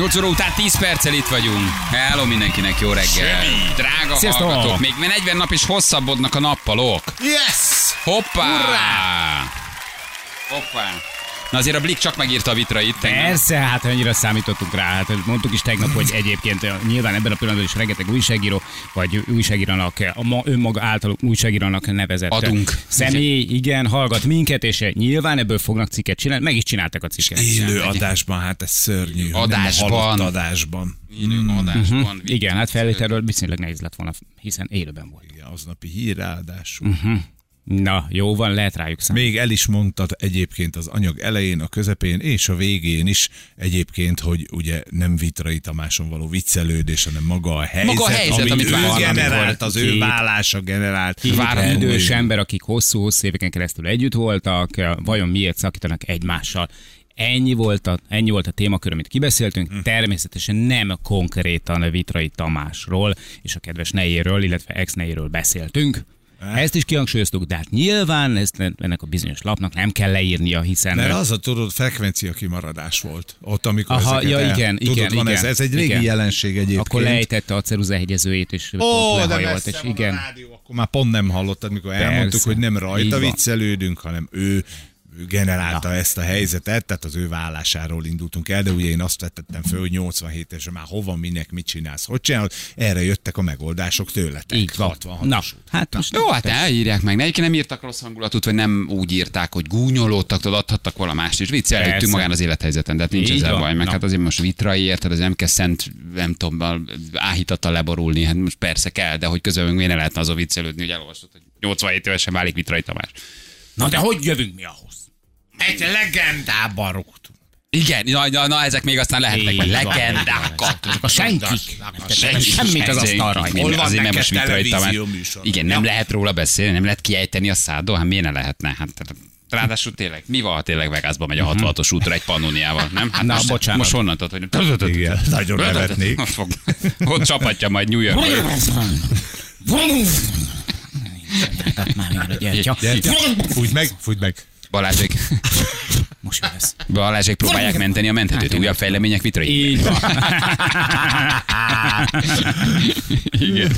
8 óra után 10 perccel itt vagyunk. Hello mindenkinek, jó reggel. Drága sziasztok, hallgatók, még 40 nap is hosszabbodnak a nappalok. Yes! Hoppá! Hurrá! Hoppá! Na azért a Blik csak megírta a Vitrayt. Persze, hát annyira számítottunk rá. Hát mondtuk is tegnap, hogy egyébként nyilván ebben a pillanatban is rengeteg újságíró, vagy újságírónak, önmaga által újságírónak nevezett adunk személy, igen, hallgat minket, és nyilván ebből fognak cikket csinálni, meg is csináltak a cikket. Élő adásban, hát ez szörnyű. Adásban. Élő adásban. Igen, hát felvételről viszonylag nehéz lett volna, hiszen élőben volt. Igen, aznapi híráldásul. Na, jó van, lehet rájuk számít. Még el is mondtad egyébként az anyag elején, a közepén és a végén is egyébként, hogy ugye nem Vitray Tamáson való viccelődés, hanem maga a helyzet, amit ő generált, az ő válása generált. Két idős ember, akik hosszú-hosszú éveken keresztül együtt voltak, vajon miért szakítanak egymással? Ennyi volt a témakör, amit kibeszéltünk, természetesen nem konkrétan a Vitray Tamásról és a kedves nejéről, illetve ex-nejéről beszéltünk. Ezt is kihangsúlyoztuk, de hát nyilván ennek a bizonyos lapnak nem kell leírnia, hiszen... Mert az a tudod, frekvencia kimaradás volt ott, amikor igen. Ez egy régi jelenség egyébként. Akkor lejtette a ceruzahegyezőjét, és lehajolt, és igen. A rádió, akkor már pont nem hallottad, amikor elmondtuk, hogy nem rajta viccelődünk, hanem ő generálta ezt a helyzetet, tehát az ő válásáról indultunk el, de ugye én azt tettem föl, hogy 87 és már hova, minek, mit csinálsz, hogy csinálod, erre jöttek a megoldások tőletek. Így van. 66-os. Hát most jó, hát elírják meg. Neki nem írtak rossz hangulatút, vagy nem úgy írták, hogy gúnyolódtak, adhattak valamást is. Viccelődtünk magán az élethelyzeten, de hát nincs ezzel baj. Meg hát azért most Vitray, érted, az nem kell szent, nem tudom, áhítattal leborulni. Hát most persze kell, de hogy közben miért ne lehetne azon viccelődni, hogy elolvasod, hogy 87 évesen válik Vitray Tamás. Na de hogy jövünk mi ahhoz? Egy legendában rúgtunk. Igen, na ezek még aztán lehetnek, vagy legendákat. A senkik. Semmit az asztalra. Hol van neked televízió műsor? Igen, nem lehet róla beszélni, nem lehet kiejteni a szádon, hát miért ne lehetne? Ráadásul tényleg, mi van, ha tényleg Vegasba megy a 66-os útra egy pannóniával, nem? Hát na, bocsánat. Most honnan tudod, hogy... Igen, nagyon nevetnék. Ott csapatja majd New York. Fújt meg. Balázsék. Most mi lesz? Balázsék próbálják menteni a menthetőt. Újabb fejlemények Vitrayban. Így van. Igen.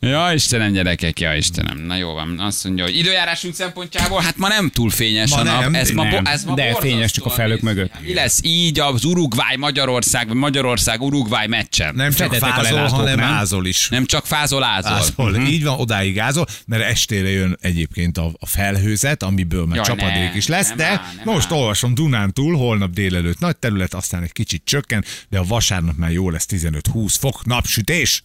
Ja, Istenem, gyerekek, ja, Istenem. Na jó van, azt mondja, hogy időjárásunk szempontjából, hát ma nem túl fényes ma a nap. Ez ma de fényes csak a felhők mögött. Mi lesz így az Uruguay-Magyarország, vagy Magyarország-Uruguay meccsen? Nem csak fázol, hanem ázol is. Nem csak fázol, ázol. Így van, odáig ázol, mert estére jön egyébként a felhőzet, amiből már csapadék is lesz, de most olvasom Dunántúl, holnap délelőtt nagy terület, aztán egy kicsit csökken, de a vasárnap már jó lesz, 15-20 fok napsütés.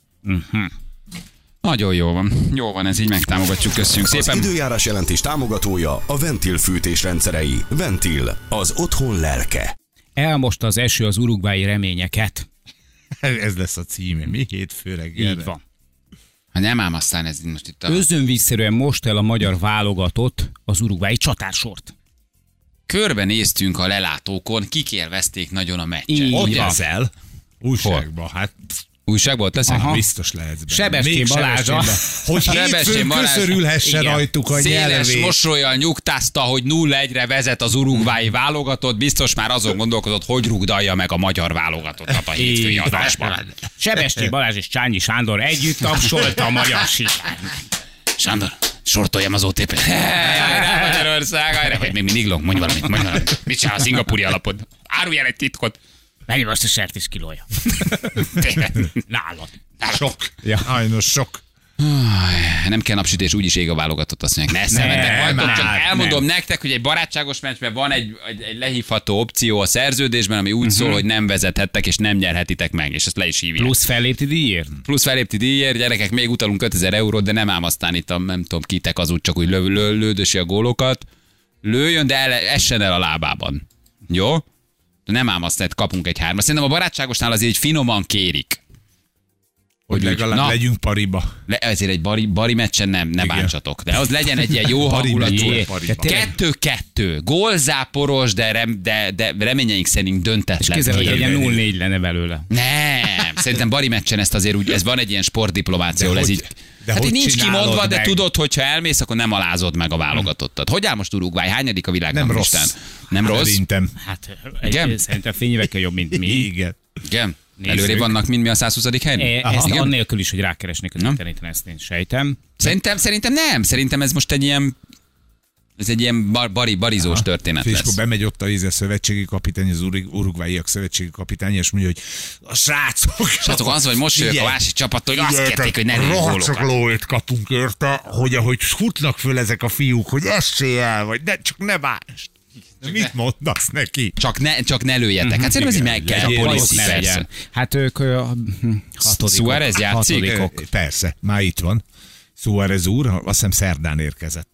Nagyon jó van. Jó van, ez így megtámogatjuk, köszönjük szépen. Az időjárás jelentés támogatója a Ventil fűtésrendszerei. Ventil, az otthon lelke. Elmosta az eső az uruguayi reményeket. Ez lesz a címe, mi hétfő reggel. Így van. Hát nem ám aztán ez most itt a... Özönvízszerűen most el a magyar válogatott az uruguayi csatársort. Körbenéztünk a lelátókon, kik élvezték nagyon a meccset. Ott leszel újságban, hát... Újságból teszek? Biztos lehet benne. Sebestyén Balázsa, hogy hétfőn köszörülhesse rajtuk a nyelvét. Széles mosollyal nyugtázta, hogy 0-1-re vezet az uruguayi válogatott, biztos már azon gondolkodott, hogy rugdalja meg a magyar válogatottat a hétfői adásban. Sebestyén Balázs és Csányi Sándor együtt tapsolta a magyar sikert. Sándor, sortoljam az OTP-t. Hajrá Magyarország, hajrá, hogy még mindig long, mondj valamit. Mit csinál a szingapúri alapod? Árulj el egy titkot. Mennyi most a sertés kilója? Nálad. Sok. Nem kell napsütés, úgyis ég a válogatott, azt mondják. Elmondom nektek, hogy egy barátságos meccsben van egy lehívható opció a szerződésben, ami úgy szól, hogy nem vezethettek és nem nyerhetitek meg, és ezt le is hívják. Plusz fellépti díjért, gyerekek, még utalunk 5000 eurót, de nem ám aztán itt a nem tudom kitek az út, csak úgy lődösi a gólokat. Lőjön, de essen el a lábában. Jó? Nem ám azt, hogy kapunk egy 3-at. Szerintem a barátságosnál azért egy finoman kérik. Hogy legalább úgy, legyünk pariba. Ezért egy bari meccsen nem bántsatok. De az legyen egy ilyen jó hangulatú. 2-2. Gólzáporos, de reményeink szerint döntetlen. És kézzel, hogy legyen 0-4 lenne belőle. Nem. Szerintem bari meccsen ezt azért úgy, ez van egy ilyen sportdiplomáció. Ez így... De hát így nincs kimondva, de tudod, hogy ha elmész, akkor nem alázod meg a válogatottat. Hogy áll most Uruguay? Hányadik a világban? Nem rossz. Nem rossz? Szerintem. Hát szerintem fényévekkel jobb, mint mi. Igen. Igen. Előrébb vannak, mint mi a 120. helyen? Ezt annélkül is, hogy rákeresnék az interneten, ezt én sejtem. Szerintem nem. Szerintem ez most egy ilyen... Ez egy ilyen barizós történet lesz. És akkor bemegy ott a szövetségi kapitány, az urugváiak szövetségi kapitány, és mondja, hogy a srácok az, hogy most jövök a másik csapattól, hogy azt kérték, hogy ne rohacsak lóét kapunk érte, hogy ahogy futnak föl ezek a fiúk, hogy essél el, vagy ne, csak ne bánst. Mit mondasz neki? Csak ne lőjetek. Hát szerintem ez meg kell. A policy, persze. Hát ők Suárez játszik? Persze, már itt van. Suárez úr, azt hiszem szerdán érkezett.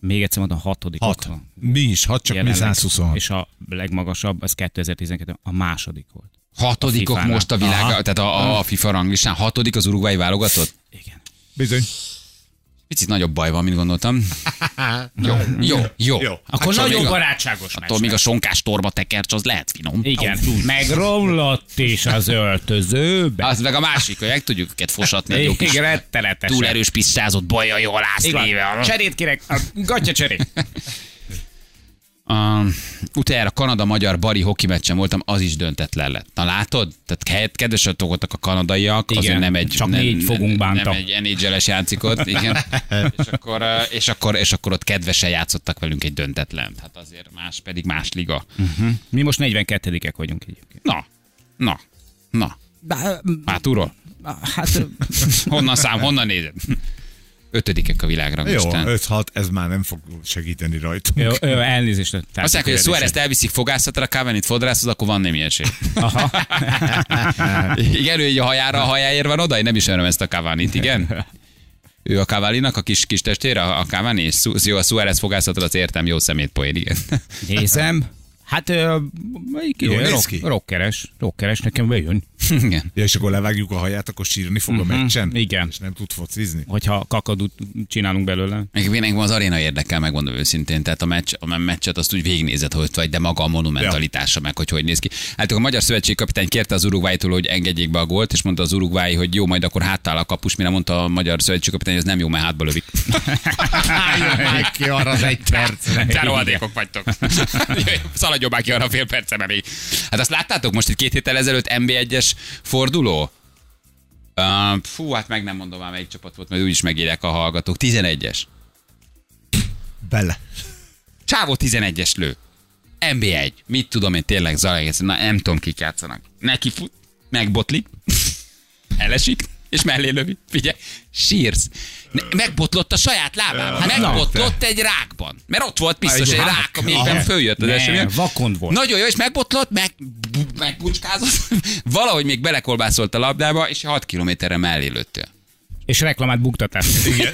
Még egyszer mondom, hatodikok. Mi is, csak mi 126. És a legmagasabb, az 2012-ben a második volt. Hatodikok a most a világ, tehát a FIFA ranglistán. Hatodik az uruguayi válogatott? Igen. Bizony. Picit nagyobb baj van, mint gondoltam. Jó. Akkor hát nagyon barátságos meccs. Attól még a sonkás torba tekercs, az lehet finom. Igen. Megromlott is az öltözőben. Az meg a másik, hogy meg tudjuk őket fosatni. Igen, rettenetesen. Túl erős pisszázott bajja, jól ászléve. Cserét kérek, gatya cserét. Utána a Kanada-magyar bari hoki meccsen voltam, az is döntetlen lett. Na látod? Tehát kedvesen tolgottak a kanadaiak, igen, azért nem egy... Csak négy fogunk bánta. Nem egy NHL-es játszik, igen. és akkor ott kedvesen játszottak velünk egy döntetlen. Hát azért más liga. Uh-huh. Mi most 42-ek vagyunk egyébként. Na. Hátulról? Hát... honnan nézed? 5-ek a világranglistán. Jó, 5-6, ez már nem fog segíteni rajtunk. Jó, elnézést. Azt mondják, hogy a Suárezt elviszik fogászatra, a Cavanit fodrászhoz, akkor van némi esély. Aha. Igen, ő így a hajáért van oda, én nem ismerem ezt a Cavanit, igen? Ő a Cavaninak a kis testére, a Cavani, és jó, a Suárez fogászatra, az értem, jó szemétpoén, igen. Nézem. Hát, rockeres, nekem bejön. Igen. Ja, és akkor levágjuk a haját, akkor sírni fog a meccsen? Igen. És nem tud focizni? Hogyha kakadut csinálunk belőle. Engem az aréna érdekel, megmondom őszintén. Tehát a meccset azt úgy végignézed, hogy vagy, de maga a monumentalitása meg, hogy néz ki. Hát a magyar szövetségkapitány kérte az Uruguaytól, hogy engedjék be a gólt, és mondta az uruguayi, hogy jó, majd akkor háttál a kapus, mire mondta a magyar szövetségkapitány, hogy ez nem jó, mert hátba lövik. Ki arra az egy percre. Csároldékok vagytok. Jobbá ki arra fél percemben még. Hát azt láttátok most itt 2 héttel ezelőtt NB1-es forduló? Hát meg nem mondom már melyik csapat volt, mert úgyis megírják a hallgatók. 11-es. Bele. Csávó 11-es lő. NB1. Mit tudom én, tényleg Zalaegerszeg. Na nem tudom, kik játszanak. Neki fut, megbotlik, elesik, és mellé lövi. Figyelj, sírsz. Megbotlott a saját lábában. Megbotlott egy rákban. Mert ott volt biztos egy rák, amiben följött az esemény. Vakond volt. Nagyon jó, és megbotlott, megbucskázott. Valahogy még belekolbászolt a labdába, és 6 kilométerre mellé lőttél. És reklamát buktatás. Igen.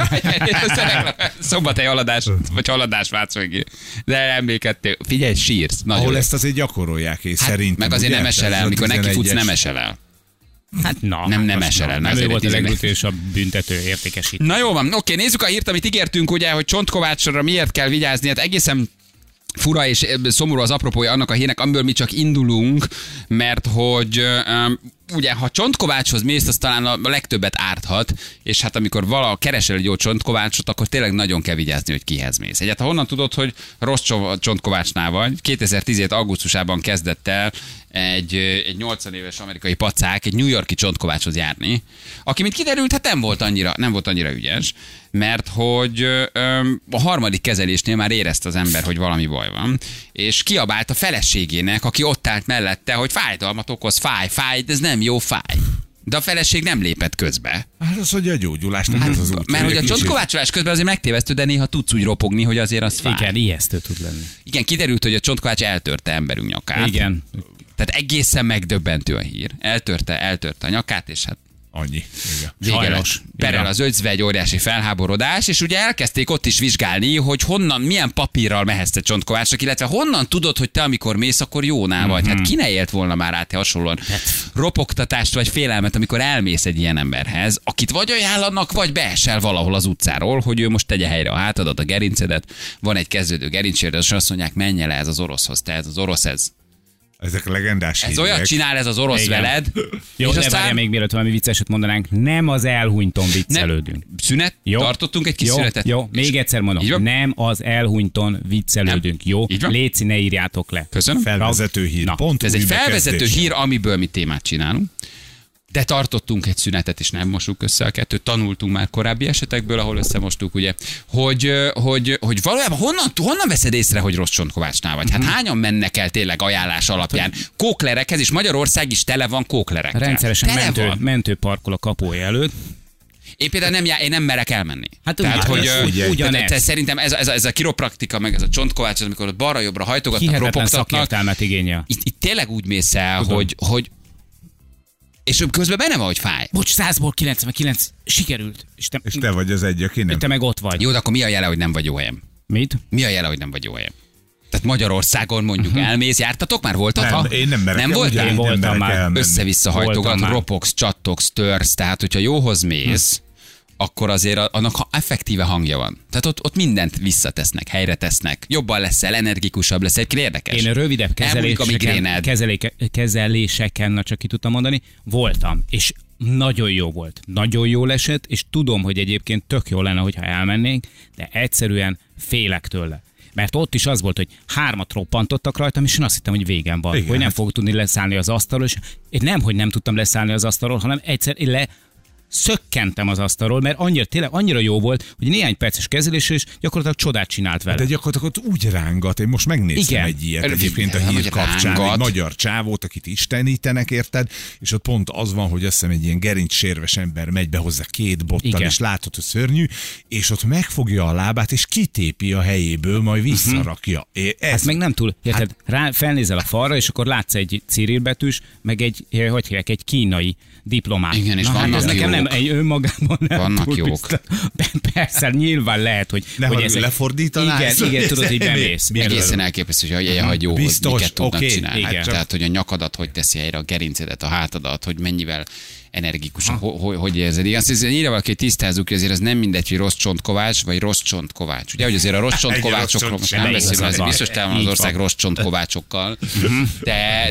Szombathely haladás, vagy haladás Vácsolygi. De emlékedtél. Figyelj, sírsz. Nagyon ahol jó. Ezt azért gyakorolják, és hát, szerintem. Meg azért nem esel el, mikor neki futsz, nem esel el. Hát na, nem esel el. Nem volt a legutősabb büntető értékesítő. Na jó van, oké, nézzük a hírt, amit ígértünk, ugye, hogy Csontkovácsra miért kell vigyázni. Hát egészen fura és szomorú az apropója annak a hírnek, amiből mi csak indulunk, mert hogy... Ugye, ha Csontkovácshoz mész, az talán a legtöbbet árthat, és hát amikor valaha keresel egy jó Csontkovácsot, akkor tényleg nagyon kell vigyázni, hogy kihez mész. Egyáltalán honnan tudod, hogy rossz Csontkovácsnál vagy? 2017. augusztusában kezdett el egy 80 éves amerikai pacák egy New York-i Csontkovácshoz járni, aki, mint kiderült, hát nem volt annyira ügyes, mert hogy a harmadik kezelésnél már érezte az ember, hogy valami baj van, és kiabált a feleségének, aki ott állt mellette, hogy fájdalmat okoz, fáj, de ez nem jó, fáj. De a feleség nem lépett közbe. Hát az, hogy a gyógyulás nem az út. Mert hogy a csontkovácsolás közben azért megtévesztő, de néha tudsz úgy ropogni, hogy azért az fáj. Igen, ijesztő tud lenni. Igen, kiderült, hogy a csontkovács eltörte emberünk nyakát. Igen. Tehát egészen megdöbbentő a hír. Eltörte a nyakát, és hát annyi. Sajnos. Perel az ötszve, egy óriási felháborodás, és ugye elkezdték ott is vizsgálni, hogy honnan, milyen papírral mehetsz te Csontkovácsnak, illetve honnan tudod, hogy te amikor mész, akkor jónál vagy. Hát ki ne élt volna már át hasonlóan ropogtatást vagy félelmet, amikor elmész egy ilyen emberhez, akit vagy ajánlanak, vagy beesel valahol az utcáról, hogy ő most tegye helyre a hátadat, a gerincedet, van egy kezdődő gerincsérdés, és azt mondják, menj el ez az oroszhoz, te ez az orosz ez. Ezek legendás hírek. Ez olyat csinál ez az orosz igen. veled. Jó, és aztán... várja még mielőtt valami vicceset mondanánk. Nem az elhunyton viccelődünk. Nem. Szünet? Jó. Tartottunk egy kis jó. szünetet. Jó, még egyszer mondom. Nem az elhunyton viccelődünk. Nem. Jó, légy színe írjátok le. Köszönöm. Felvezető hír. Na, pont ez egy felvezető kezdésre. Hír, amiből mi témát csinálunk. De tartottunk egy szünetet, és nem mosuk össze a kettőt. Tanultunk már korábbi esetekből, ahol összemostuk, ugye, hogy valójában honnan veszed észre, hogy rossz csontkovácsnál vagy? Hát hányan mennek el tényleg ajánlás alapján kóklerekhez, és Magyarország is tele van kóklerekkel. Rendszeresen mentő parkol a kapuja előtt. Én például nem merek elmenni. Hát tehát, ugyanez. Szerintem ez a kiropraktika, meg ez a csontkovács, amikor ott balra-jobbra hajtogatnak, hihetetlen szakértelmet igényel. Itt tényleg úgy mész el, hogy és közben benne van, hogy fáj. Bocs, 100-ból 99 sikerült. És te vagy az egy, aki nem. Te meg ott vagy. Jó, de akkor mi a jele, hogy nem vagy jó helyem? Mit? Mi a jele, hogy nem vagy jó helyem? Tehát Magyarországon mondjuk elmész, jártatok már, voltatok? Nem, én nem merek. Nem voltál? Én voltam már. Össze-vissza hajtogat, ropogsz, csattogsz, törsz. Tehát, hogyha jóhoz mész, akkor azért annak effektíve hangja van. Tehát ott mindent visszatesznek, helyre tesznek. Jobban leszel, energikusabb leszel, egy érdekes. Én rövidebb kezeléseken, csak ki tudtam mondani, voltam, és nagyon jó volt. Nagyon jól esett, és tudom, hogy egyébként tök jó lenne, hogyha elmennénk, de egyszerűen félek tőle. Mert ott is az volt, hogy 3-at roppantottak rajtam, és én azt hittem, hogy végem van. Igen. Hogy nem fog tudni leszállni az asztalról, és nemhogy nem tudtam leszállni az asztalról, hanem egyszer szökkentem az asztalról, mert annyira jó volt, hogy néhány perces kezelésre is gyakorlatilag csodát csinált vele. De gyakorlatilag úgy rángat, én most megnéztem egy ilyet egyébként a hír kapcsán, egy magyar csávót, akit istenítenek, érted, és ott pont az van, hogy azt hiszem egy ilyen gerincsérves ember megy be hozzá 2 bottal, igen. és látod, hogy szörnyű, és ott megfogja a lábát, és kitépi a helyéből, majd visszarakja. Ez hát meg nem túl, érted, felnézel a falra, és akkor látsz egy cirilbetűs, meg egy kínai diplomát. Igen, és vannak nekem nem egy önmagában nem vannak jók. Persze, nyilván lehet, hogy... De hogy ezek... lefordítanál? Igen, tudod, hogy bemész. Egészen elképesztő, hogy hogy jó, biztos, hogy miket tudnak csinálni. Igen. Tehát, hogy a nyakadat hogy teszi helyre, a gerincedet, a hátadat, hogy mennyivel energikusan, hogy érzed. Igen, azt írja valaki, hogy tisztázzuk, hogy azért ez nem mindegy, hogy rossz csontkovács, vagy rossz csontkovács. Ugye, hogy azért a rossz csontkovácsokról most nem beszélünk, ez biztos tele az ország rossz csontkovácsokkal,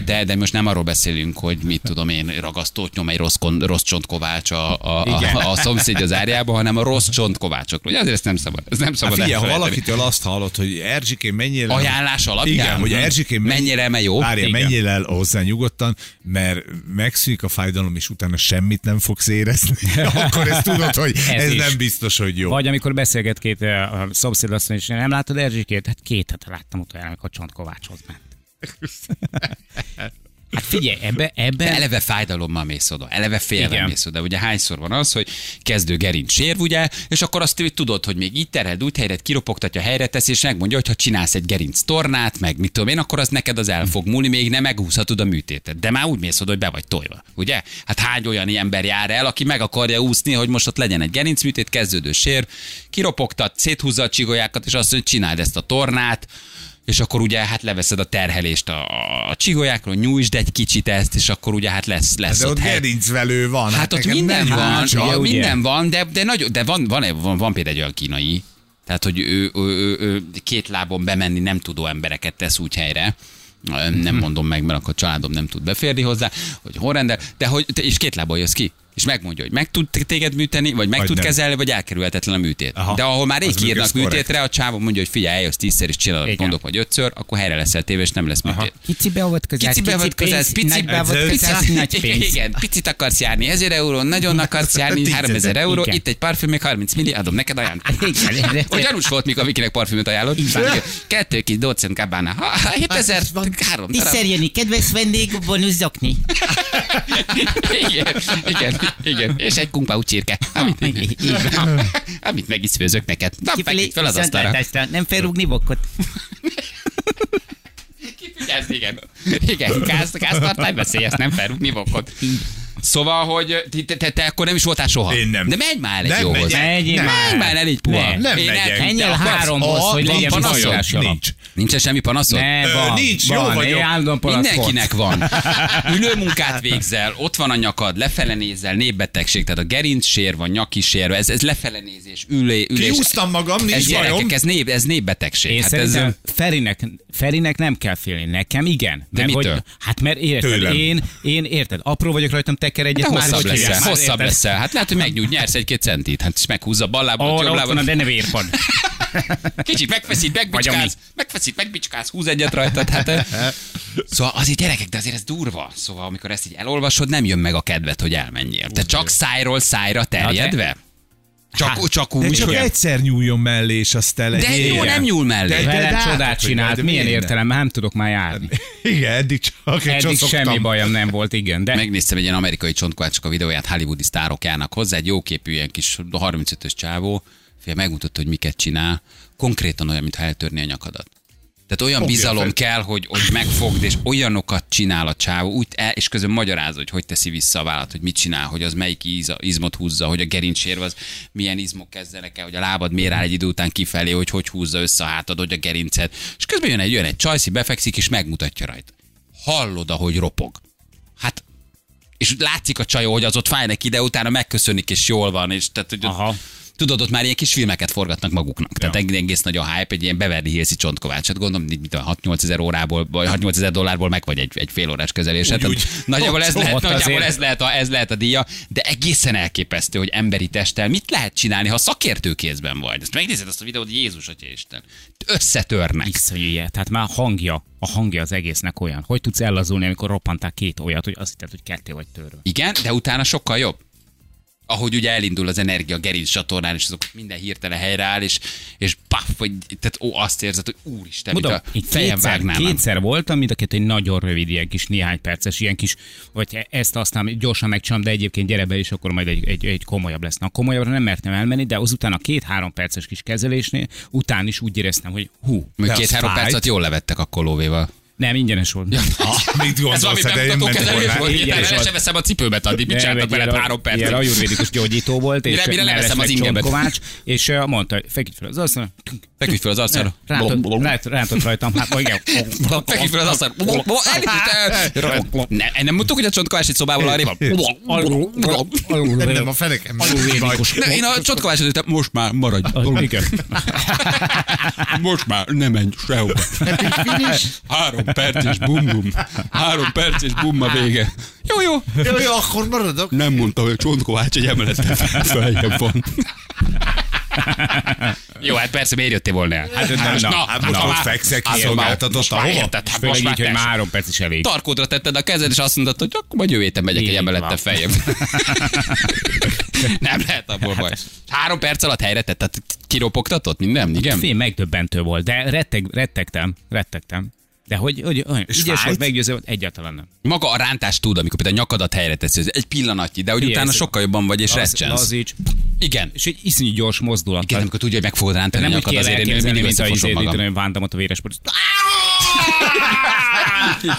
de most nem arról beszélünk, hogy mit tudom én, ragasztót nyom egy rossz csontkovács a szomszéd az árjába, hanem a rossz csontkovácsokról. Ugye, azért ez nem szabad. Figyelj, ha valakitől azt hallott, hogy Erzsikém mennyire... Ajánlás alapján? Igen, hogy Erzsikém mennyire el hozzá nyugodtan, mert megszűnik a fájdalom, és utána semmit nem fogsz érezni, akkor ezt tudod, hogy ez nem biztos, hogy jó. Vagy amikor beszélget két a szomszéd asszony, és nem látod Erzsikét? Hát 2 hete láttam utoljára, amikor Csontkovácshoz ment. Hát figyelj, ebben... De eleve fájdalommal mész oda, eleve félve mész oda. Ugye hányszor van az, hogy kezdő gerincsérv, ugye, és akkor azt tudod, hogy még így terheld, úgy helyre, kiropogtatja, helyre teszi, és megmondja, hogy ha csinálsz egy gerinc tornát, meg mit tudom én, akkor az neked az el fog múlni, még nem megúszhatod a műtétet. De már úgy mész oda, hogy be vagy tojva, ugye? Hát hány olyan ember jár el, aki meg akarja úszni, hogy most ott legyen egy gerincműtét, kezdődő sérv, kiropogtat, széthúzza a csigolyákat, és azt mondja, hogy csináld ezt a tornát. És akkor ugye hát leveszed a terhelést a csigolyákról, nyújtsd egy kicsit ezt, és akkor ugye hát lesz de ott gerincvelő van. Hát ott minden van, de van például egy olyan kínai. Tehát, hogy ő 2 lábon bemenni nem tudó embereket tesz úgy helyre. Nem mondom meg, mert akkor a családom nem tud beférni hozzá, hogy horrender, de hogy és 2 lábon jössz ki. És megmondja, hogy meg tud téged műteni, vagy meg tud kezelni, vagy elkerülhetetlen a műtét. Aha, de ahol már rég kiírnak műtétre, korrekt. A csávon mondja, hogy figyelj, eljössz 10-szer is csinálod, mondok, vagy 5-ször, akkor helyre leszel téve, és nem lesz műtét. Kicsi beavatkozás, kicsi beavatkozás, nagy pénz. Igen, picit akarsz járni, 1000 euró, nagyon akarsz járni, 3000 euró, itt egy parfüm, még 30 milli, adom neked ajánlani. Ugyanúgy volt, mikor Vikinek parfümöt ajánlott. 2 kis Dolce & Gabbana. 7300. Tízszer jönni, kedves vendég, bónusz zokni. Igen, és egy kumpau csirke, amit meg is főzök neked. Nem fekít fel az asztalra. Nem felrúgni bokkot. Kifigyelsz, igen, gáztartály beszélj, ezt nem felrúgni bokkot. Szóval, hogy te akkor nem is voltál soha. Én nem. De menj már egy jóhoz. Menj már el, így puha. Nem megyek. Ennyi 3 bossz, hogy legyen bizonyos alap. Nincs. Nincsen semmi panaszod? Ne, van, nincs, van, jó vagyok. Mindenkinek van. Ülő munkát végzel, ott van a nyakad, lefele nézel, népbetegség, tehát a gerincsér van, nyakisérve, ez lefele nézés, ülés. Kiúztam magam, nincs bajom. Ez népbetegség. Én hát szerintem ez... Ferinek nem kell félni, nekem igen. De mitől? Hogy, hát mert érted, én érted, apró vagyok rajtam, teker egyet, hát már hosszabb leszel. Hosszabb leszel, hát lehet, hogy megnyújt, nyersz 1-2 centit, hát meghúzza bal lábad, jobb lábad. Kicsit megfeszít, megbicskálsz, húz egyet rajtad. Hát, szóval azért gyerekek, de azért ez durva. Szóval amikor ezt így elolvasod, nem jön meg a kedved, hogy elmenjél. Te csak szájról szájra terjedve. Csak úgy. De csak egyszer nyúljon mellé, és azt elegyél. De jó, nem nyúl mellé. Velem csodát csinált. Milyen értelemben? Nem tudok már járni. Igen, eddig semmi bajom nem volt, igen. De... Megnéztem egy ilyen amerikai csontkovácsok a videóját, hollywoodi sztárok járnak hozzá, egy jóképű ilyen kis 35-ös csávó. Megmutatta, hogy miket csinál, konkrétan olyan, mintha eltörné a nyakadat. Tehát olyan bizalom kell, hogy megfogd, és olyanokat csinál a csávó, úgy és közben magyarázod, hogy teszi vissza a vállat, hogy mit csinál, hogy az melyik izmot húzza, hogy a gerincsérv az milyen izmok kezdenek el, hogy a lábad miért áll egy idő után kifelé, hogy húzza össze a hátad, hogy a gerinced. És közben jön egy csajszi, befekszik, és megmutatja rajta. Hallod, ahogy ropog. Hát, és látszik a csajó, hogy az ott fáj neki, de utána megköszönik, és jól van, és tehát, hogy aha. Tudod, ott már ilyen kis filmeket forgatnak maguknak. Ja. Tehát egész nagy a hype, egy ilyen Beverly Hills-i csontkovácsot, gondolom, mint a 6-8 ezer dollárból meg vagy egy fél órás kezelésed. Nagyjából ez lehet a díja, de egészen elképesztő, hogy emberi testtel mit lehet csinálni, ha szakértő kézben vagy. Ezt megnézed azt a videót, Jézus Atya Isten. Összetörnek. Iszonyú, tehát már a hangja az egésznek olyan. Hogy tudsz ellazulni, amikor roppantál két olyat, hogy azt hitted, hogy ketté vagy törve. Igen, de utána sokkal jobb. Ahogy ugye elindul az energia gerinc csatornán, és azok minden hirtelen helyreáll, és paff, vagy, tehát azt érzed, hogy úristen, mint a fejem vágnának. Kétszer voltam, mind a kettő egy nagyon rövid, ilyen kis néhány perces, ilyen kis, vagy ezt aztán gyorsan megcsinálom, de egyébként gyere be, és akkor majd egy komolyabb lesz. Na, komolyabbra nem mertem elmenni, de azután a 2-3 perces kis kezelésnél után is úgy éreztem, hogy hú. 2-3 percet jól levettek a kolóvéval. Nem, ingyenes volt. Ja, mit gondolsz, de én mentem se veszem a cipőmet addig, mit csináltak veled 3 percet. Ilyen ajurvédikus gyógyító volt, és leveszem az ingyemet. Kovács, és mondta, hogy feküdj fel az arcára. Feküdj fel az arcára. Rántott rajtam. Feküdj fel az arcára. Nem mondtuk, hogy a csontkovács egy szobával arrébb van. Nem, a fenekem. Én a csontkovácsot ültem, most már maradj. Most már nem menj sehova. 3 perc és bum-bum. 3 perc és bum a vége. Jó, akkor maradok. Nem mondta, hogy Csontkovács egy emeleten feljebb van. Jó, hát persze, miért jöttél volna el? Hát most ott fekszek, kiszolgáltatott a hova? Főleg így, hogy már 3 perc is elég. Tarkódra tetted a kezed, és azt mondtad, hogy akkor majd jövő héten megyek egy emeleten feljebb. Nem lehet abból baj. 3 perc alatt helyre tetted, kiropogtatott minden? Igen? Fél megdöbbentő volt, de rettegtem. De hogy ügyes volt, meggyőző volt, egyáltalán nem. Maga a rántás tud, amikor például a nyakadat helyre teszi, egy pillanatnyi, de hogy utána sokkal jobban vagy, és recsensz. Igen. És egy iszonyú gyors mozdulat. Igen, amikor tudja, hogy meg fogod rántani a nyakad, azért én mindig összefosom magam. Nem vántam ott a véresből.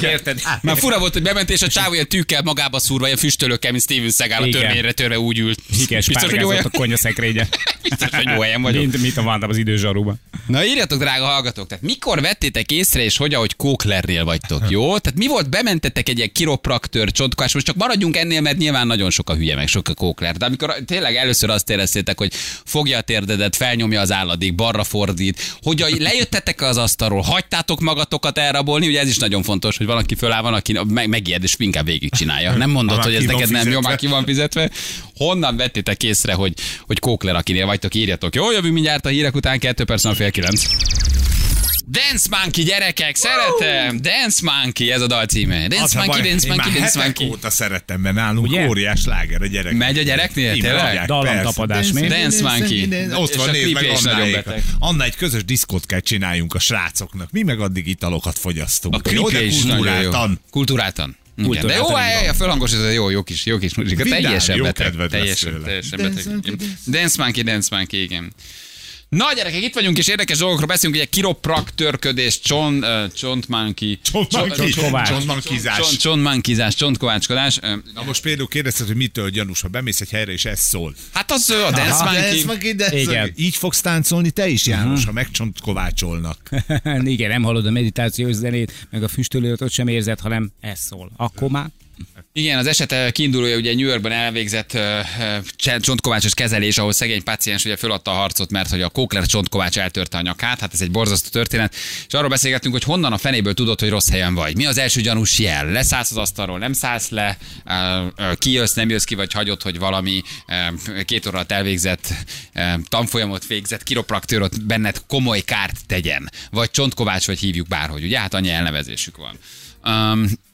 Érted? Már fura volt, hogy bement, és a csávó ilyen tűkkel magába szúrva, ilyen füstölőkkel, mint Steven Seagal a törvényre törve úgy ült. Igen, spárgázott a konyasszekrénye. Biztos, hogy jó helyen vagyok. Mint a vántam az idős zsarúban. Na írjatok, drága hallgatók, tehát mikor vettétek észre, és hogy ahogy Kóklernél vagytok, jó? Tehát mi volt, bementettek egy ilyen kiropraktőr, csontkovács, most csak maradjunk ennél, mert nyilván nagyon sok a hülye, meg sok a Kókler. De amikor tényleg először azt éreztétek, hogy fogja a térdedet, felnyomja az álladig, balra fordít, hogy lejöttetek az asztalról, hagytátok magatokat elrabolni, ugye ez is nagyon fontos, hogy valaki föláll, van, aki megijed, és inkább végigcsinálja. Nem mondod, hogy ez neked nem jó, már ki van fizetve. Honnan vettétek észre, hogy Kókler, akinél vagytok, írjatok. Jó, jövünk mindjárt a hírek után, 2 perc, 9. Dance Monkey, gyerekek, szeretem! Dance Monkey, ez a dal címe. Dance Monkey, Dance Monkey, Dance Monkey. Óta szerettem, mert nálunk óriás láger a gyerek. Megy a gyereknél, tényleg? Dallamtapadás, mi? Dance Monkey. Ott van, nézd meg Annáékat. Anna, egy közös diszkót kell csináljunk a srácoknak. Mi meg addig italokat fogyasztunk. A klipje is nagyon jó. Kulturáltan. Igen, de jó, fölhangos, ez jó kis muzsika. Teljesen beteg. Dance Monkey, igen. Na gyerekek, itt vagyunk, és érdekes dolgokról beszélünk, ugye kiropraktörködés, csontkovácskodás. Na most például kérdezted, hogy mitől gyanús, ha bemész egy helyre, és ez szól. Hát az a dance monkey. Így fogsz táncolni te is, János, ha megcsontkovácsolnak. Igen, nem hallod a meditációs zenét, meg a füstölőt, ott sem érzed, hanem ez szól. Akkor már... Igen, az eset kiindulója ugye New Yorkban elvégzett csontkovácsos kezelés, ahol szegény páciens ugye föladta a harcot, mert hogy a kókler csontkovács eltörte a nyakát, hát ez egy borzasztó történet, és arról beszélgettünk, hogy honnan a fenéből tudod, hogy rossz helyen vagy. Mi az első gyanús jel? Leszállsz az asztalról, nem szállsz le, kijössz, nem jössz ki, vagy hagyod, hogy valami 2 órát elvégzett tanfolyamot végzett kiropraktőröt benned komoly kárt tegyen, vagy csontkovács, vagy hívjuk bárhogy, ugye hát annyi elnevezésük van.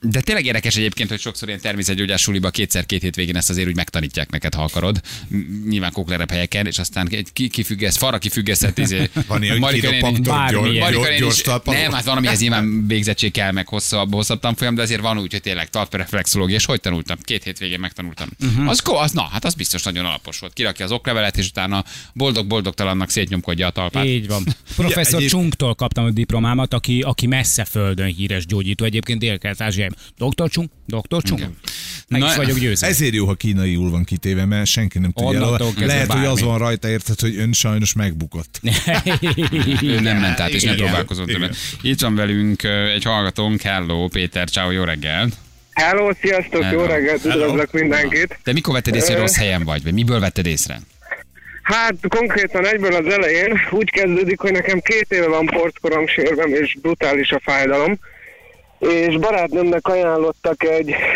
De tényleg érdekes egyébként, hogy sokszor ilyen természetgyógyás suliba 2-2 hétvégén ezt azért úgy megtanítják neked, ha akarod. Nyilván kóklerebb helyeken, és aztán kifüggesztett, van ilyen gyors talpaló. Nem, hát van, amihez nyilván végzettség kell, meg hosszabb tanfolyam, de azért van úgy, hogy tényleg talpreflexológia, és hogy tanultam? 2 hétvégén megtanultam. Az biztos nagyon alapos volt. Kirakja az oklevelet, és utána boldog-boldogtalannak szétnyomkodja a talpát. Így van. Professzor Csungtól kaptam a diplomámat, aki messzeföldön híres gyógyító, egyébként Dél-Kelet-Ázsiában. Doktor Csung. Okay. Meg is vagyok győzve. Ezért jó, ha kínaiul van kitéve, mert senki nem tudja. Lehet, hogy az van rajta, érted, hogy ön sajnos megbukott. Ő nem ment át, és nem próbálkozott. Itt van velünk egy hallgatónk, hello Péter, ciao, jó reggel. Hello, sziasztok, hello. Jó reggelt, üdvözlök mindenkit. Te mikor vetted észre, hogy rossz helyen vagy? Vagy miből vetted észre? Hát konkrétan egyből az elején úgy kezdődik, hogy nekem 2 éve van porckoromsérvem, és brutális a fájdalom. És barátnőmnek ajánlottak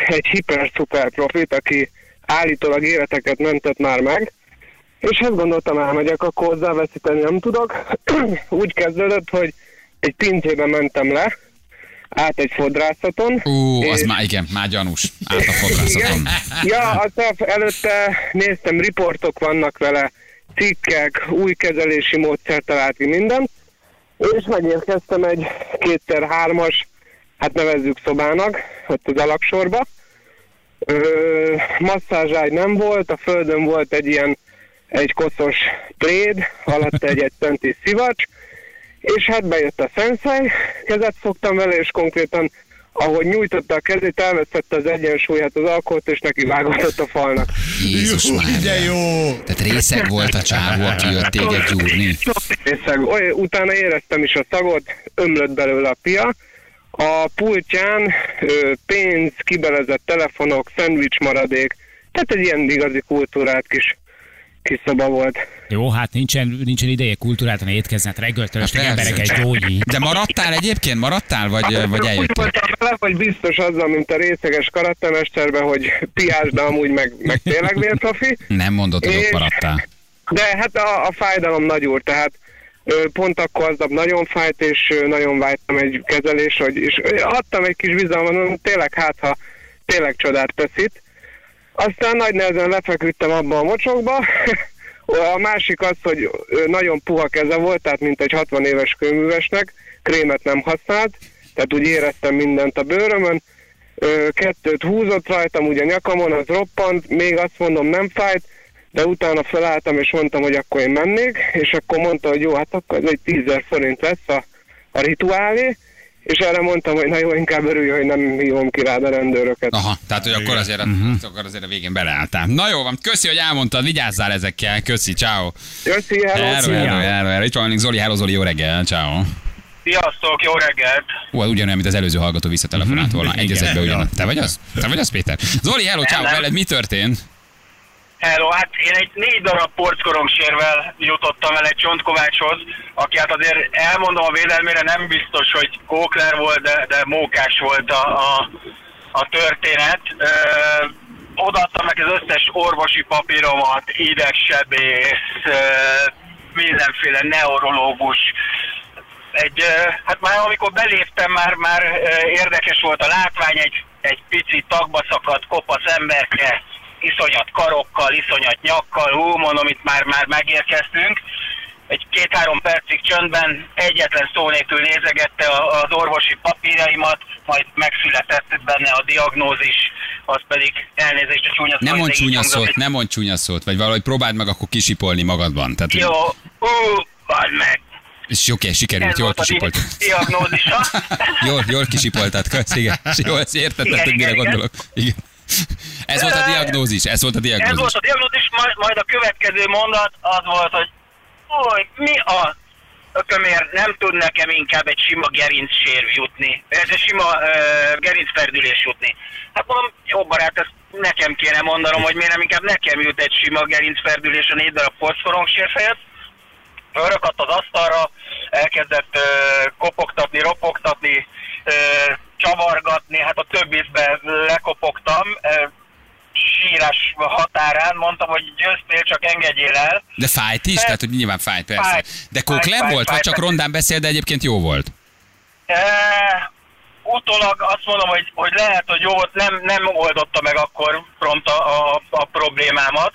egy hiper-szuper profit, aki állítólag életeket mentett már meg, és ezt gondoltam, elmegyek, akkor hozzáveszíteni nem tudok. Úgy kezdődött, hogy egy pincébe mentem le, át egy fodrászaton. Már gyanús, át a fodrászaton. Előtte néztem, riportok vannak vele, cikkek, új kezelési módszer talált ki, minden, és megérkeztem egy 2x3-as, hát nevezzük szobának, ott az alapsorba. Masszázságy nem volt, a földön volt egy koszos pléd, alatt egy centi szivacs, és hát bejött a szenszei, kezet fogtam vele, és konkrétan, ahogy nyújtotta a kezét, elvesztette az egyensúlyát az alkot, és neki vágott a falnak. Jézus Mária! Tehát részeg volt a csávó, aki jött téged gyúrni. Részeg. Utána éreztem is a szagot, ömlött belőle a pia. A pultján pénz, kibelezett telefonok, szendvics maradék, tehát egy ilyen igazi kultúrát kis szoba volt. Jó, hát nincsen ideje kultúrát, hanem étkezni, reggeltől este emberek egy gyógyít. De maradtál egyébként? Vagy eljöttél? Úgy voltam vele, hogy biztos azzal, mint a részeges karatemesterben, hogy piás, de amúgy meg tényleg vértrafi. Nem mondod, hogy ott maradtál. De hát a fájdalom nagy úr, tehát pont akkor aznap nagyon fájt, és nagyon vágytam egy kezelésre, és adtam egy kis bizalmat, tényleg ha tényleg csodát teszít. Aztán nagy nehezen lefeküdtem abba a mocsokba. A másik az, hogy nagyon puha keze volt, tehát mint egy 60 éves kőművesnek, krémet nem használt, tehát úgy éreztem mindent a bőrömön. 2-t húzott rajtam, ugye nyakamon, az roppant, még azt mondom, nem fájt, de utána felálltam, és mondtam, hogy akkor én mennék, és akkor mondta, hogy jó, hát akkor ez egy 10 000 forint lesz a rituálé, és erre mondtam, hogy na jó, inkább örüljön, hogy nem hívom ki rád a rendőröket. Aha, tehát hogy akkor azért a végén beleálltál. Na jó van, köszi, hogy elmondtad, vigyázzál ezekkel, köszi, ciao. Köszi, hello. Itt van Zoli, hello Zoli, jó reggel, ciao. Sziasztok, jó reggelt! Ugyanolyan, mint az előző hallgató visszatelefonált volna, egyezekbe ugyanolyan. Te vagy az, Péter? Zoli, hello, ciao, veled mi történt? Hello, hát én egy 4 darab porckoromsérvel jutottam el egy csontkovácshoz, aki hát azért elmondom a védelmére, nem biztos, hogy kókler volt, de mókás volt a történet. Odaadtam neki az összes orvosi papíromat, idegsebész, mindenféle neurológus. Hát már amikor beléptem, már érdekes volt a látvány, egy pici tagba szakadt kopasz emberke, iszonyat karokkal, iszonyat nyakkal, mondom, itt már megérkeztünk. Egy 2-3 percig csöndben egyetlen szó nélkül nézegette az orvosi papíraimat, majd megszületett benne a diagnózis, az pedig elnézést a csúnya szót. Nem mondd csúnya szót, vagy valahogy próbáld meg akkor kisipolni magadban. Tehát, jó, Badd meg! És oké, sikerült, jól kisipolt. Diagnózisa. Jól kisipoltát, kösz, igen. Jól, ezt értettetek, mire gondolok. Igen. Ez volt a diagnózis, majd a következő mondat az volt, hogy mi a ökömért nem tud nekem inkább egy sima gerincsérv jutni, egy sima gerincferdülés jutni. Hát mondom, jó barát, ezt nekem kéne mondanom, hogy miért nem inkább nekem jut egy sima gerincferdülés a 4 darab foszforongsér helyett. Örökadt az asztalra, elkezdett kopogtatni, ropogtatni, csavargatni, hát a több ízbe lekopogtam, sírás határán, mondtam, hogy győztél, csak engedjél el. De fájt is? Tehát, hogy nyilván fájt, persze. De kóklem volt, vagy csak rondán beszél, de egyébként jó volt? Utólag azt mondom, hogy lehet, hogy jó volt, nem oldotta meg akkor prompt a problémámat.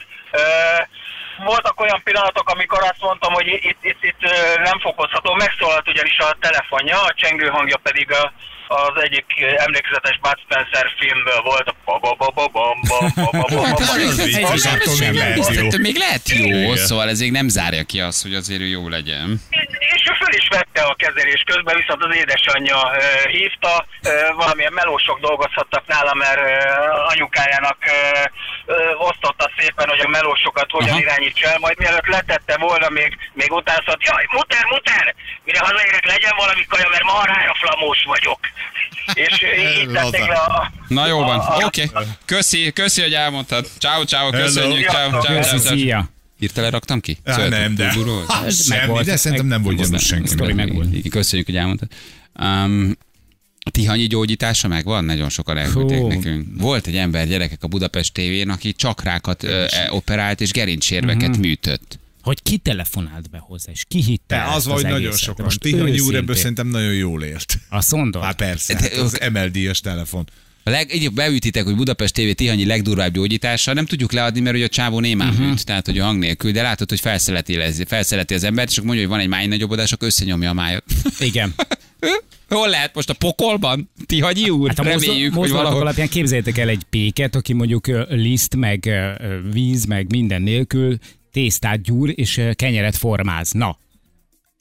Voltak olyan pillanatok, amikor azt mondtam, hogy itt nem fokozható, megszólalt ugyanis a telefonja, a csengő hangja pedig az egyik emlékezetes Bud Spencer filmből volt. Ez még lehet jó, szóval ez nem zárja ki azt, hogy azért jó legyen. És ő föl is vette a kezelés közben, viszont az édesanyja hívta, valamilyen melósok dolgozhattak nála, mert anyukájának osztotta szépen, hogy a melósokat hogyan irányítsa el, majd mielőtt letette volna, még utánzott, jaj, muter, mire hazaérek, legyen valami kaja, mert marhára flamós vagyok. És így tették le a... Na jól van, oké. Köszi, hogy elmondtad. Ciao, köszönjük. Szia. Hirtelen raktam ki? Nem, de... Szerintem nem volt gyanús senki. Köszönjük, hogy elmondtad. Tihanyi gyógyítása meg van, nagyon sokan elküldték nekünk. Volt egy ember, gyerekek, a Budapest TV-n, aki csakrákat operált és gerincsérveket műtött. Hogy ki telefonált be hozzá, és ki hitte az egészet. Az, hogy nagyon sokan. Tihanyi úr ebből szerintem nagyon jól élt. A szondor? Hát persze, az MLD-es telefon. Így beütitek, hogy Budapest TV Tihanyi legdurvább gyógyítása, nem tudjuk leadni, mert ugye a csávó némán műt, tehát hogy a hang nélkül, de látod, hogy felszeleti az embert, és akkor mondja, hogy van egy májnagyobodás, akkor összenyomja a májat. Igen. Hol lehet most a pokolban? Tihanyi úr? Hát reméljük, hogy valahol... alapján képzeljétek el egy péket, aki mondjuk liszt, meg víz, meg minden nélkül tésztát gyúr, és kenyeret formáz. Na.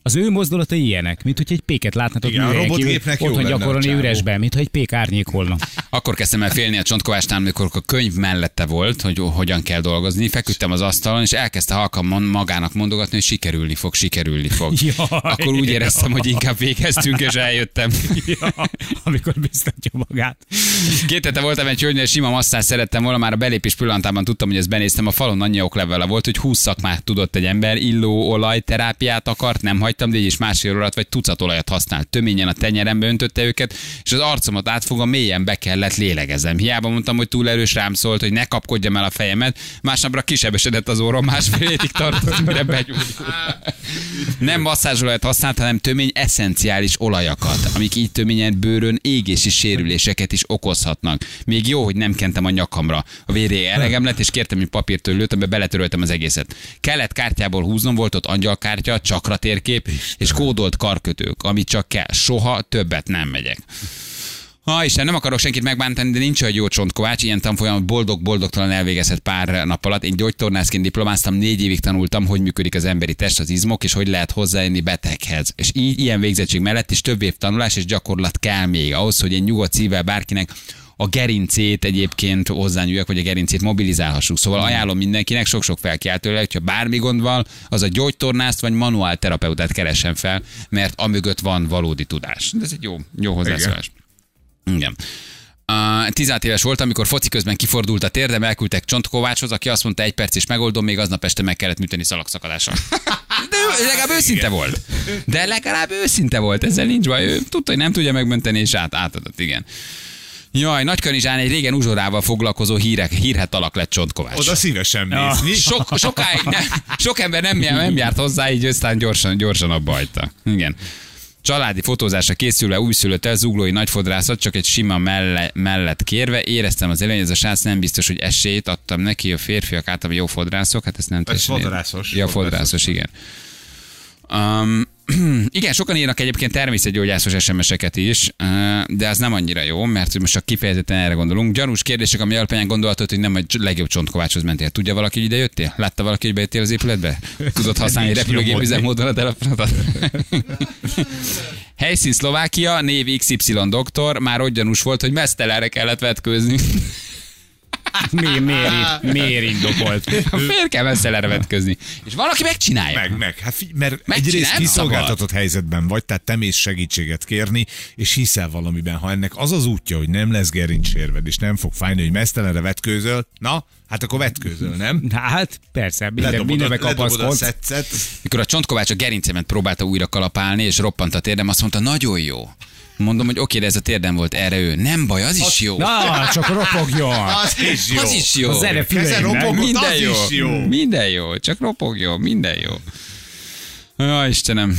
Az ő mozdulata ilyenek, mint hogy egy péket látnátok műhelyen otthon gyakorolni üresben, mint hogy egy pék árnyékolna. Akkor kezdtem el félni a Csontkovácsnál, amikor a könyv mellette volt, hogy hogyan kell dolgozni. Feküdtem az asztalon, és elkezdte halkan magának mondogatni, hogy sikerülni fog. Jaj, akkor úgy éreztem, hogy inkább végeztünk, és eljöttem. Ja, amikor biztatja magát. 2 hete voltam egy hölgynél, sima masszát szerettem volna, már a belépés pillanatában tudtam, hogy ezt benéztem. A falon annyi oklevele volt, hogy 20 szakmát tudott egy ember, illó, olaj, terápiát akart, nem hagy. De így is másfél órát vagy tucat olajat használt. Töményen a tenyerembe öntötte őket, és az arcomat átfogva mélyen be kellett lélegezem. Hiába mondtam, hogy túl erős, rám szólt, hogy ne kapkodjam el a fejemet, másnapra kisebesedett az orrom, másfél évig tartott, mire begyújt. Nem masszázsolajat használt, hanem tömény eszenciális olajakat, amik így töményen bőrön égési sérüléseket is okozhatnak. Még jó, hogy nem kentem a nyakamra. A véré elegem lett, és kértem, hogy papírtörlőt, beletöröltem az egészet. Kellett kártyából húznom, volt ott angyalkártya, csakra térkép, és kódolt karkötők, amit csak kell. Soha többet nem megyek. Isten, nem akarok senkit megbántani, de nincs olyan jó Csontkovács, ilyen tanfolyamot boldog-boldogtalan elvégezhet pár nap alatt. Én gyógytornászként diplomáztam, 4 évig tanultam, hogy működik az emberi test, az izmok, és hogy lehet hozzájönni beteghez. És így, ilyen végzettség mellett is több év tanulás és gyakorlat kell még ahhoz, hogy én nyugodt szívvel bárkinek a gerincét egyébként hozzányúljak, vagy a gerincét mobilizálhassuk. Szóval ajánlom mindenkinek, sok-sok felkiáltőleg, hogyha bármi gond van, az a gyógytornászt vagy manuál terapeutát keressen fel, mert amögött van valódi tudás. Ez egy jó hozzászólás. Igen. 16 éves volt, amikor foci közben kifordult a térdem, elküldtek Csontkovácshoz, aki azt mondta, 1 perc is megoldom, még aznap este meg kellett műteni szalagszakadáson. De legalább őszinte volt. Ezzel nincs baj. Ő tudta, hogy nem tudja megmenteni, és átadott, igen. Jaj, Nagykanizsán egy régen uzsorával foglalkozó hírhet alak lett Csontkovács. Oda szívesen nézni. Sok ember nem járt hozzá, így aztán gyorsan abba hagyta. Igen. Családi fotózásra készülve újszülött zuglói nagyfodrászat, csak egy sima mellett kérve. Éreztem az előny, ez a srác nem biztos, hogy esélyt adtam neki, a férfiak általában jó fodrászok, hát ezt nem teljesen. Ez fodrászos. Ja, fodrászos, igen. Igen, sokan írnak egyébként természetgyógyászos SMS-eket is, de ez nem annyira jó, mert most csak kifejezetten erre gondolunk. Gyanús kérdések, ami alapján gondolhatod, hogy nem a legjobb Csontkovácshoz mentél. Tudja valaki, hogy ide jöttél? Látta valaki, hogy bejöttél az épületbe? Tudod használni repülőgép üzemmódolat elapnatat? Helyszín Szlovákia, név XY doktor, már ott gyanús volt, hogy mesztelenre kellett vetkőzni. Miért indokolt? A fér kell messzelenre vetközni. És valaki megcsinálja. Mert egyrészt kiszolgáltatott helyzetben vagy, tehát te mész segítséget kérni, és hiszel valamiben. Ha ennek az az útja, hogy nem lesz gerincsérved, és nem fog fájni, hogy mesztelenre vetkőzöl, na, hát akkor vetkőzöl, nem? Hát, persze, mindenbe kapaszkodsz. Mikor a Csontkovács a gerincemet próbálta újra kalapálni, és roppant a térdem, azt mondta, nagyon jó. Mondom, hogy oké, de ez a térdem volt, erre ő. Nem baj, az is jó. Na, csak ropogjon. Az is jó. Az erre figyelj, minden jó. Minden jó, csak ropogjon, minden jó. Jaj, Istenem.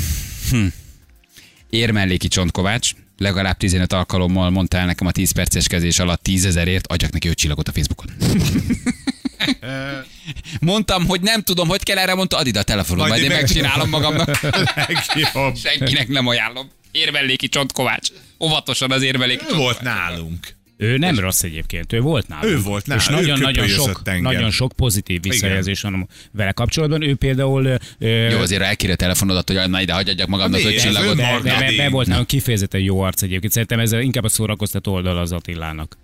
Érmelléki Csontkovács. Legalább 15 alkalommal mondtál nekem a 10 perces kezés alatt 10 000-ért, adjak neki 5 csillagot a Facebookon. Mondtam, hogy nem tudom, hogy kell, erre mondta, add ide a telefonon, majd én megcsinálom magamnak. Senkinek nem ajánlom. Érmelléki Csontkovács. Óvatosan az Érmelléki Csontkovács. Volt nálunk. Ő nem rossz egyébként, ő volt nálunk. És nagyon sok pozitív visszajelzés van vele kapcsolatban. Ő például... Jó, azért elkérje telefonodat, hogy na ide hagyjak magamnak 5 csillagot. Be volt nagyon kifejezetten jó arc egyébként. Szerintem ez inkább a szórakoztató oldal az Attilának.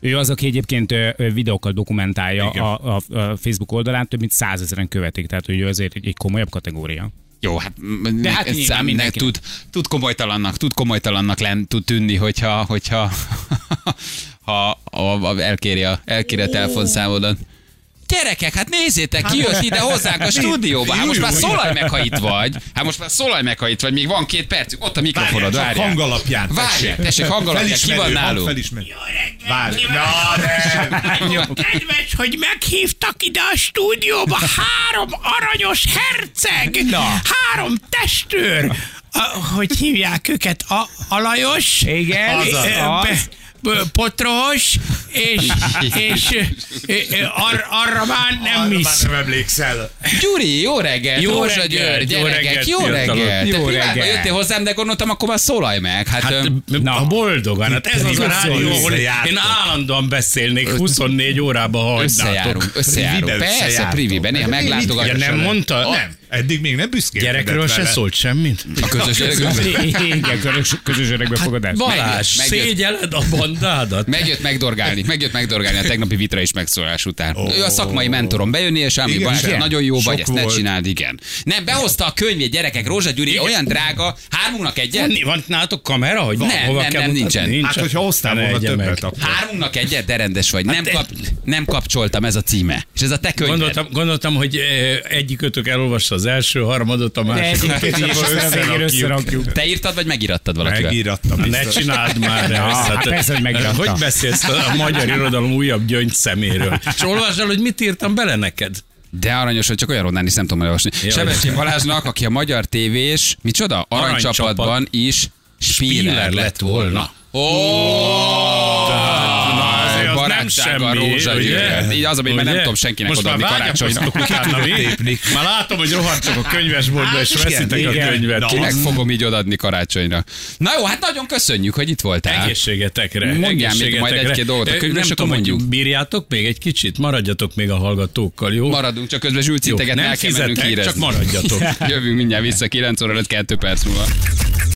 Ő az, aki egyébként videókkal dokumentálja a Facebook oldalán, több mint 100 000-en követik, tehát ő azért egy komolyabb kategória. Jó, hát mindenki tud komolytalannak tűnni, hogyha elkéri a telefonszámodat. Gyerekek, hát nézzétek, ki jött ide hozzánk a stúdióba. Hát most már szólalj meg, ha itt vagy. Még van 2 percük. Ott a mikrofonod, várjál. Hang alapján. Tessék, hang alapján. Ki van nálunk? Kedves, hogy meghívtak ide a stúdióba 3 aranyos herceg. 3 testőr. Hogy hívják őket? A Lajos? Igen. Potros, és arra már nem visz. Már nem emlékszel. Gyuri, jó reggelt, Rózsa György, gyerekek, jó reggelt. Te pillanatban jöttél hozzám, de gondoltam, akkor már szólalj meg. Hát, boldogan, hát ez az a rádió, ahol én állandóan beszélnék, 24 órába hagynátok. Összejárunk, persze, priviben, néha meglátogatok. Ja, nem mondta? Nem. Eddig még nem büszkén. Gyerekről se szólt semmit. A közös öregbe fogadás. Balázs, szégyeled a bandádat. Megjött megdorgálni a tegnapi Vitray is megszólás után. Ő a szakmai mentorom. Bejönni, és Ámi Balázs, nagyon jó vagy, ezt ne csináld, igen. Nem, behozta a könyvét, gyerekek, Rózsa Gyuri, olyan drága, 3-nak 1-et. Van nálatok kamera, hogy nem, nincsen. Hát, hogyha hoztál volna többet, akkor. 3-nak 1-et, de rendes vagy. Nem kapcsoltam, ez a címe. És ez a te könyved. Gondoltam, hogy egyikötök elolvassa az első harmadot, a másik. Összerakjuk. Te írtad, vagy megírattad valakivel? Megírattam. Ne csináld már. Persze, hogy megíratta. Hogy beszélsz a magyar irodalom újabb gyöngyszeméről? És olvasd el, hogy mit írtam bele neked. De aranyos, hogy csak olyan rondán is nem tudom elolvasni. Sebestyén Balázsnak, aki a magyar tévés, micsoda? Aranycsapatban is spíler lett volna. Barátsága a Rózsa György. Így az, amit már nem tudom senkinek most odaadni karácsonyra. Már látom, hogy rohadtok a könyvesboltba, és veszitek a könyvet. Na, kinek fogom így odaadni karácsonyra. Na jó, hát nagyon köszönjük, hogy itt voltál. Egészségetekre. Mondjál még majd 1-2 dolgot a könyvre, és akkor mondjuk. Bírjátok még egy kicsit? Maradjatok még a hallgatókkal, jó? Maradunk, csak közben Zsülciteket el kell mennünk érezni. Csak maradjatok. Jövünk mindjárt vissza 9 óra 5-2 perc múlva.